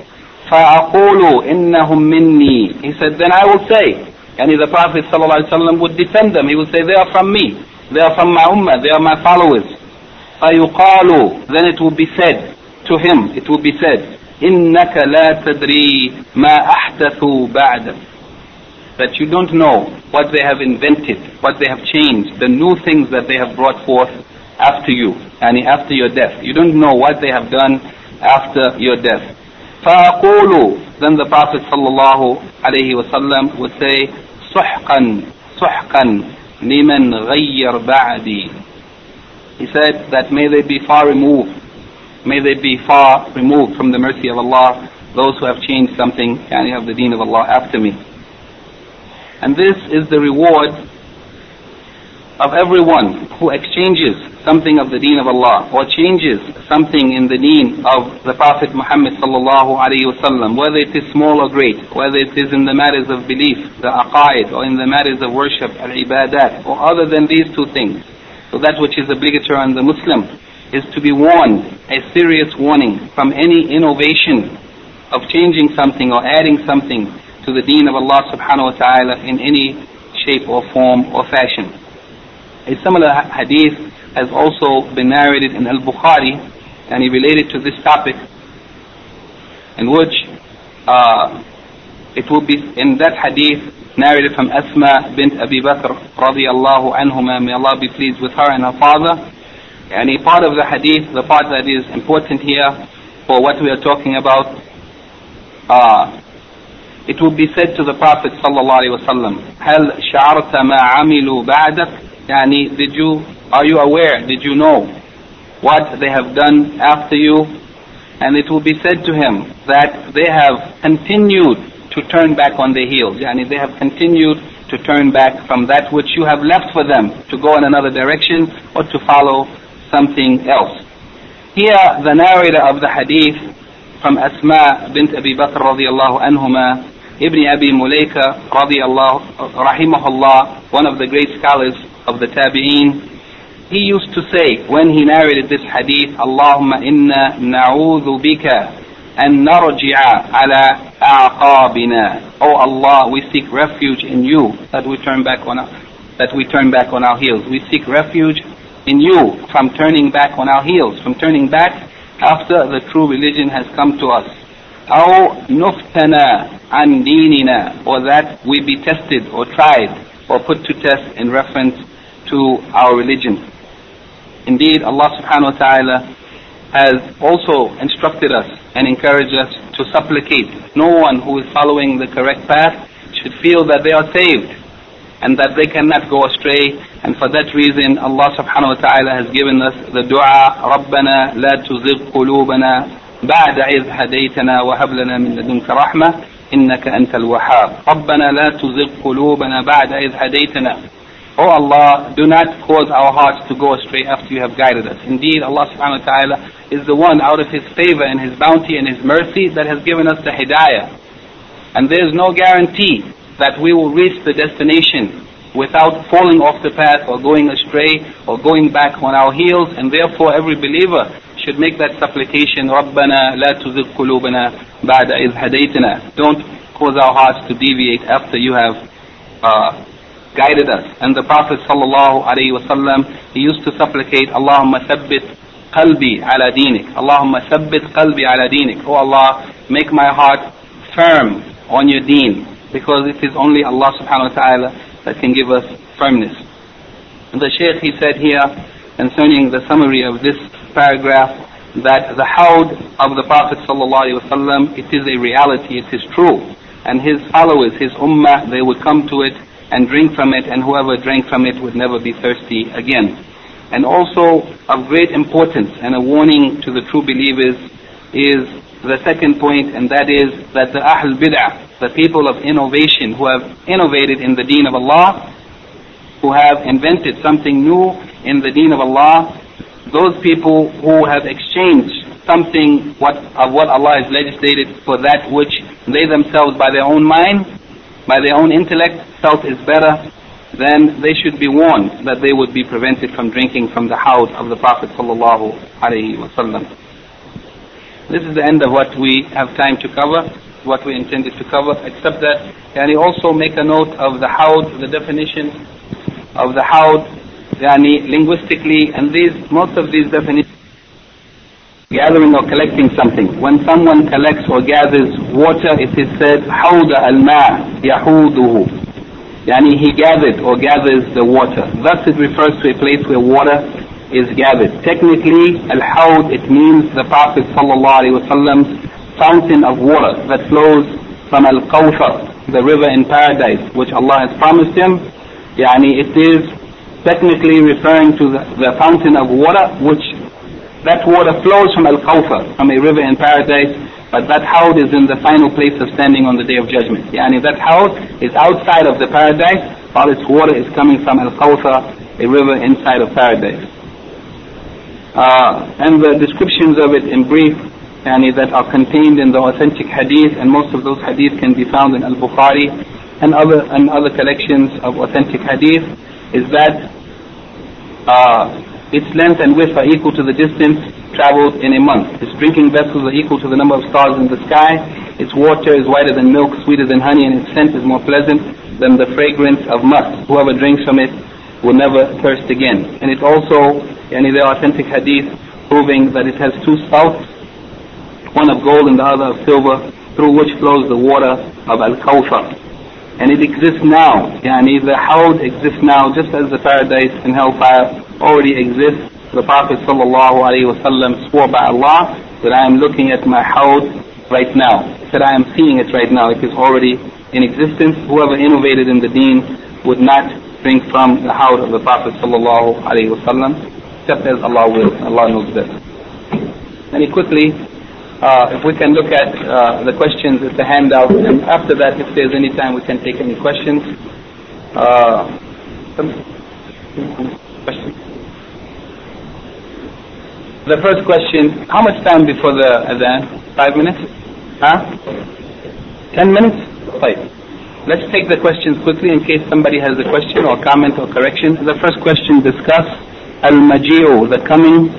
فَأَقُولُ إِنَّهُمْ مِنِّي. He said, then I will say, the Prophet ﷺ would defend them. He would say, they are from me, they are from my ummah, they are my followers. فَيُقَالُ, then it will be said to him, it will be said, إِنَّكَ لَا تَدْرِي مَا أَحْدَثُوا بَعْدَكَ, that you don't know what they have invented, what they have changed, the new things that they have brought forth after you, after your death. You don't know what they have done after your death. فَأَقُولُ, then the Prophet sallallahu alayhi wa sallam would say, سُحْقًا سُحْقًا لِمَنْ غَيَّرْ بَعْدِي. He said that may they be far removed, may they be far removed from the mercy of Allah, those who have changed something of the deen of Allah after me. And this is the reward of everyone who exchanges something of the deen of Allah or changes something in the deen of the Prophet Muhammad sallallahu alayhi wasallam, whether it is small or great, whether it is in the matters of belief, the aqaid, or in the matters of worship, al-ibadat, or other than these two things. So that which is obligatory on the Muslim is to be warned, a serious warning from any innovation of changing something or adding something to the deen of Allah subhanahu wa ta'ala in any shape or form or fashion. A similar hadith has also been narrated in Al-Bukhari and it related to this topic, in which it will be in that hadith narrated from Asma bint Abi Bakr radiyallahu anhuma, may Allah be pleased with her and her father. A part of the hadith, the part that is important here for what we are talking about, it will be said to the Prophet sallallahu alaihi wasallam, هل شعرت ما عملوا بعدك, are you aware, did you know what they have done after you? And it will be said to him that they have continued to turn back on their heels, they have continued to turn back from that which you have left for them, to go in another direction or to follow something else. Here the narrator of the hadith from Asma bint Abi Bakr radiyallahu anhuma, Ibn Abi Mulaika radiyallahu rahimahullah, one of the great scholars of the Tabi'een, he used to say when he narrated this hadith, Allahumma inna na'udhu bika and narji'a ala aqabina. Oh Allah, we seek refuge in you that we turn back on our heels. We seek refuge in you from turning back on our heels, from turning back after the true religion has come to us. Aw nuftana an dinina, or that we be tested or tried or put to test in reference to our religion. Indeed, Allah subhanahu wa ta'ala has also instructed us and encouraged us to supplicate. No one who is following the correct path should feel that they are saved and that they cannot go astray. And for that reason, Allah subhanahu wa ta'ala has given us the dua, رَبَّنَا لَا تُزِغْ قُلُوبَنَا بَعْدَ إِذْ هَدَيْتَنَا وَهَبْ لَنَا مِن لَّدُنكَ رَحْمَةً إِنَّكَ أَنْتَ الْوَهَّابُ رَبَّنَا لَا تُزِغْ قُلُوبَنَا بَعْدَ إِذْ هَدَيْتَنَا. O Allah, do not cause our hearts to go astray after you have guided us. Indeed, Allah subhanahu wa ta'ala is the one, out of His favor and His bounty and His mercy, that has given us the hidayah. And there is no guarantee that we will reach the destination without falling off the path or going astray or going back on our heels. And therefore, every believer should make that supplication, رَبَّنَا لَا تُزِغْ قُلُوبَنَا بَعْدَ إِذْ هَدَيْتَنَا. Don't cause our hearts to deviate after you have guided us. And the Prophet sallallahu alaihi wasallam, he used to supplicate, Allahumma thabbit qalbi ala dinik, Allahumma thabbit qalbi ala dinik. Oh Allah, make my heart firm on your deen, because it is only Allah subhanahu wa ta'ala that can give us firmness. And the Shaykh, he said here concerning the summary of this paragraph, that the Haud of the Prophet sallallahu alaihi wasallam, it is a reality, it is true, and his followers, his ummah, they would come to it and drink from it, and whoever drank from it would never be thirsty again. And also of great importance and a warning to the true believers is the second point, and that is that the Ahl Bid'ah, the people of innovation who have innovated in the deen of Allah, who have invented something new in the deen of Allah, those people who have exchanged something of what Allah has legislated for that which they themselves, by their own mind, by their own intellect, felt is better, then they should be warned that they would be prevented from drinking from the Haud of the Prophet sallallahu alaihi wasallam. This is the end of what we have time to cover, what we intended to cover, except that, yani, also make a note of the Haud, the definition of the Haud, yani, linguistically, and these, most of these definitions, gathering or collecting something. When someone collects or gathers water, it is said, Hawda al-ma yahuduhu. Yani, he gathered or gathers the water. Thus it refers to a place where water is gathered. Technically, al-hawd, it means the Prophet sallallahu alaihi wasallam's fountain of water that flows from al-Kawthar, the river in paradise, which Allah has promised him. Yani, it is technically referring to the fountain of water, which that water flows from Al-Kawthar, from a river in paradise, but that Haud is in the final place of standing on the Day of Judgment. Yani, that Haud is outside of the paradise, while its water is coming from Al-Kawthar, a river inside of paradise. And the descriptions of it in brief, yani, that are contained in the authentic hadith, and most of those hadith can be found in Al-Bukhari and other collections of authentic hadith, is that its length and width are equal to the distance traveled in a month. Its drinking vessels are equal to the number of stars in the sky. Its water is whiter than milk, sweeter than honey, and its scent is more pleasant than the fragrance of musk. Whoever drinks from it will never thirst again. And it also, and there are authentic hadith proving that it has two spouts, one of gold and the other of silver, through which flows the water of Al-Kawthar. And it exists now, yani, the Haud exists now, just as the paradise and hellfire already exists. The Prophet sallallahu alaihi wasallam swore by Allah that I am looking at my Haud right now. He said, I am seeing it right now. It is already in existence. Whoever innovated in the deen would not drink from the Haud of the Prophet sallallahu alaihi wasallam, except as Allah will. Allah knows best. And he quickly, if we can look at the questions, it's a handout, and after that, if there's any time, we can take any questions. The first question, how much time before the adhan? 5 minutes? Huh? 10 minutes? Right. Let's take the questions quickly in case somebody has a question or comment or correction. The first question discuss al-maji'u, the coming,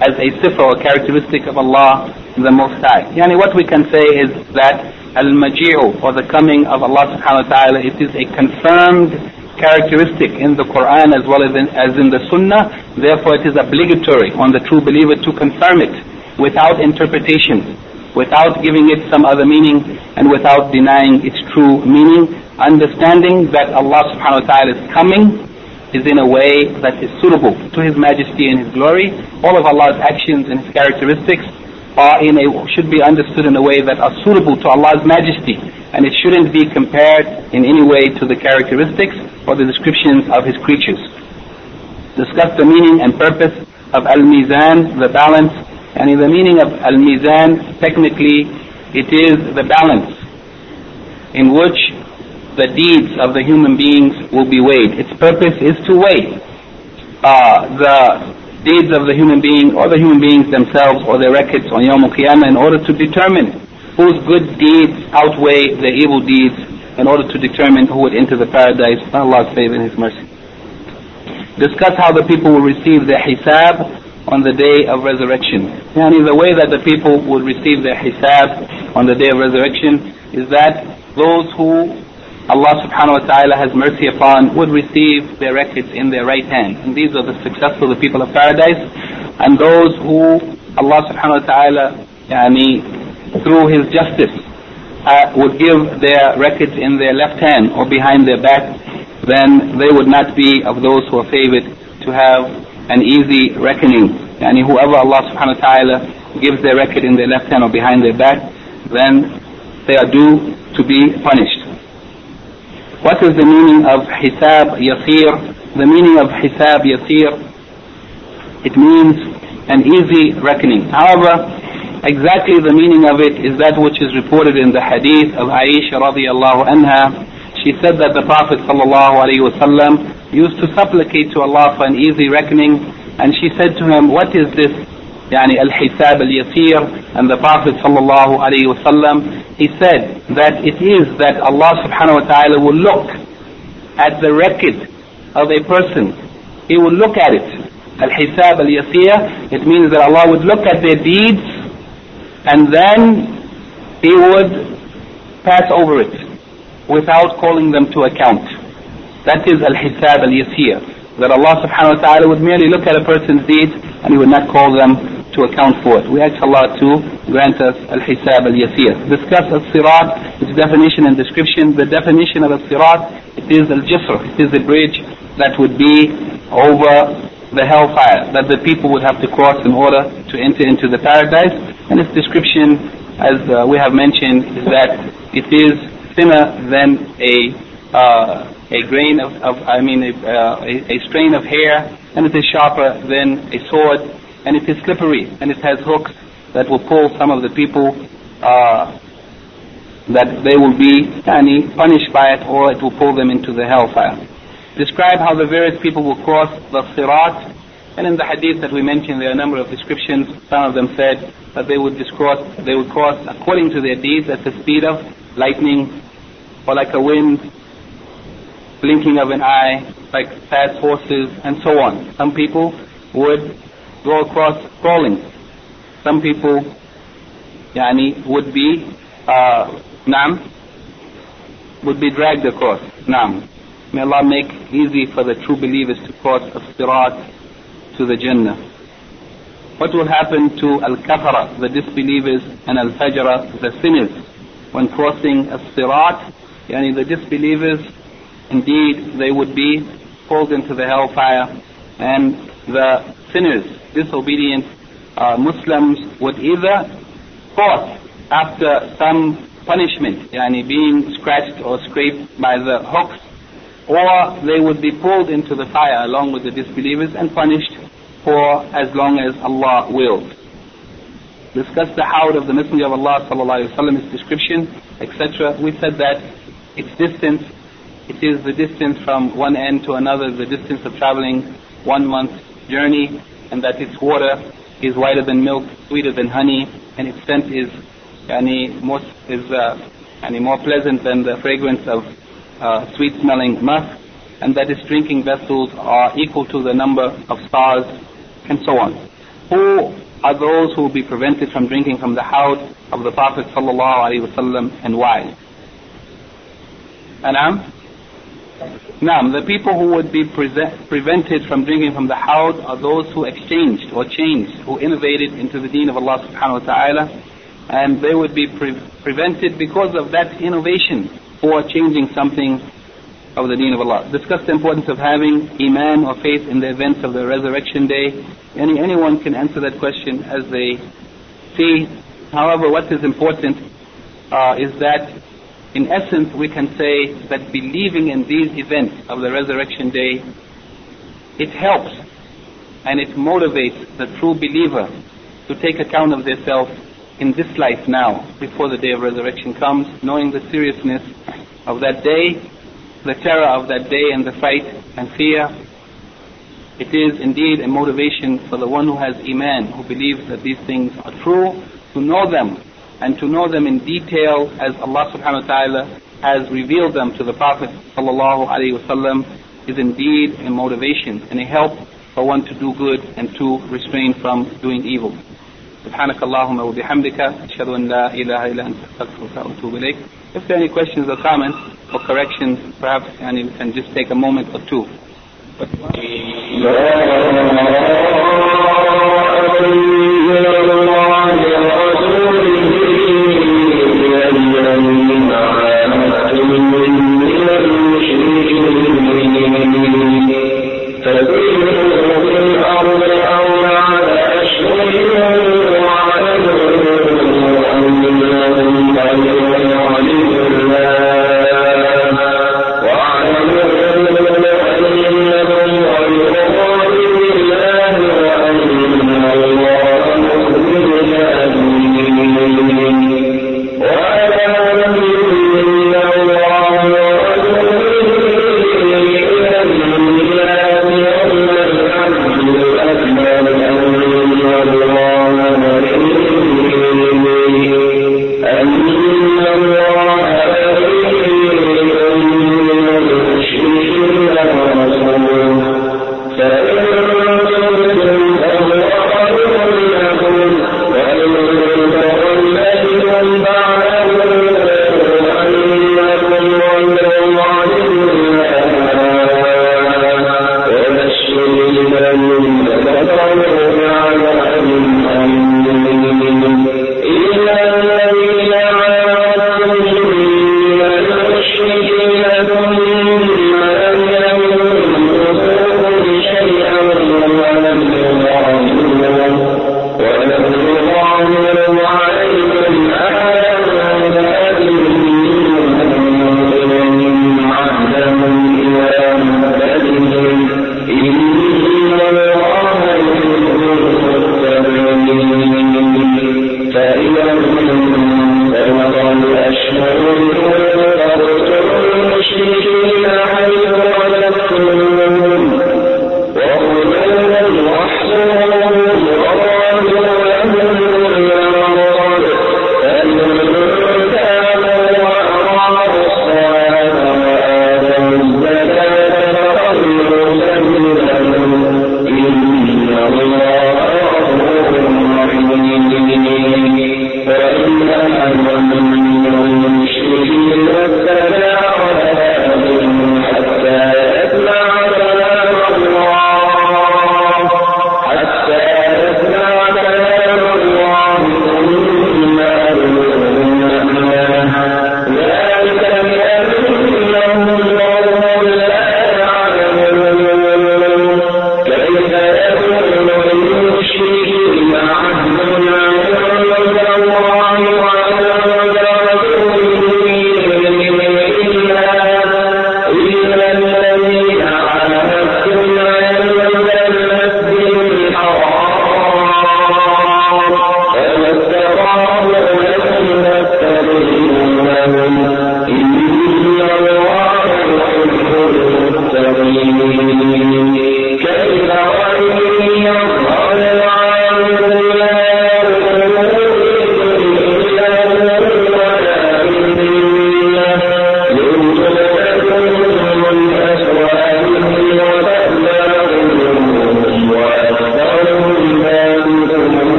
as a sifa or characteristic of Allah the Most High. Yani, what we can say is that al-maji'u, or the coming of Allah subhanahu wa ta'ala, it is a confirmed characteristic in the Quran as well as in the Sunnah. Therefore it is obligatory on the true believer to confirm it without interpretation, without giving it some other meaning, and without denying its true meaning, understanding that Allah subhanahu wa ta'ala's coming is in a way that is suitable to His majesty and His glory. All of Allah's actions and His characteristics should be understood in a way that are suitable to Allah's majesty, and it shouldn't be compared in any way to the characteristics or the descriptions of His creatures. Discuss the meaning and purpose of Al-Mizan, the balance. And in the meaning of Al-Mizan, technically it is the balance in which the deeds of the human beings will be weighed. Its purpose is to weigh the deeds of the human being or the human beings themselves or their records on Yawm al-Qiyamah, in order to determine whose good deeds outweigh their evil deeds, in order to determine who would enter the paradise. Allah's favor and His mercy. Discuss how the people will receive their Hisab on the day of resurrection. And in the way that the people will receive their Hisab on the day of resurrection is that those who Allah subhanahu wa ta'ala has mercy upon would receive their records in their right hand. And these are the successful, the people of paradise. And those who Allah subhanahu wa ta'ala, through His justice, would give their records in their left hand or behind their back, then they would not be of those who are favored to have an easy reckoning. Whoever Allah subhanahu wa ta'ala gives their record in their left hand or behind their back, then they are due to be punished. What is the meaning of Hisab Yasir? The meaning of Hisab Yasir, it means an easy reckoning. However, exactly the meaning of it is that which is reported in the hadith of Aisha radiallahu anha. She said that the Prophet ﷺ used to supplicate to Allah for an easy reckoning, and she said to him, what is this al-hisab al-yasir? And the Prophet ﷺ, he said that it is that Allah subhanahu wa ta'ala will look at the record of a person. He will look at it. Al-hisab al-yasir, it means that Allah would look at their deeds and then He would pass over it without calling them to account. That is al-hisab al-yasir, that Allah subhanahu wa ta'ala would merely look at a person's deeds and He would not call them to account for it. We ask Allah to grant us al-hisab al-yasir. Discuss as-sirat, its definition and description. The definition of as-sirat, it is al-jisr, it is a bridge that would be over the hellfire that the people would have to cross in order to enter into the paradise. And its description, as we have mentioned, is that it is thinner than a strain of hair, and it is sharper than a sword, and it is slippery, and it has hooks that will pull some of the people that they will be punished by it, or it will pull them into the hellfire. Describe how the various people will cross the Sirat. And in the hadith that we mentioned, there are a number of descriptions. Some of them said that they would cross according to their deeds, at the speed of lightning, or like a wind, blinking of an eye, like fast horses, and so on. Some people would go across crawling. Some people would be would be dragged across. May Allah make easy for the true believers to cross as-sirat to the Jannah. What will happen to Al-Kafara, the disbelievers, and Al-Fajra, the sinners, when crossing As-Sirat? The disbelievers, indeed, they would be pulled into the hellfire, and the sinners, disobedient Muslims, would either cross after some punishment, being scratched or scraped by the hooks, or they would be pulled into the fire along with the disbelievers and punished for as long as Allah wills. Discuss the Haud of the Messenger of Allah sallallahu alaihi wasallam, his description, etc. We said that its distance, it is the distance from one end to another, the distance of traveling 1 month's journey, and that its water is whiter than milk, sweeter than honey, and its scent is more pleasant than the fragrance of sweet-smelling musk, and that its drinking vessels are equal to the number of stars, and so on. Who are those who will be prevented from drinking from the Haud of the Prophet ﷺ, and why? The people who would be prevented from drinking from the Haud are those who exchanged or changed, who innovated into the deen of Allah subhanahu wa ta'ala, and they would be prevented because of that innovation or changing something of the deen of Allah. Discuss the importance of having Iman or faith in the events of the resurrection day. Anyone can answer that question as they see. However, what is important is that in essence we can say that believing in these events of the resurrection day, it helps and it motivates the true believer to take account of themselves in this life now, before the day of resurrection comes, knowing the seriousness of that day, the terror of that day and the fright and fear. It is indeed a motivation for the one who has Iman, who believes that these things are true, to know them and to know them in detail as Allah subhanahu wa ta'ala has revealed them to the Prophet sallallahu alaihi wasallam, is indeed a motivation and a help for one to do good and to restrain from doing evil. سبحانك اللهم وبحمدك أشهد أن لا إله إلا أنت أستغفرك وأتوب إليك. If there are any questions or comments or corrections, perhaps we can just take a moment or two. But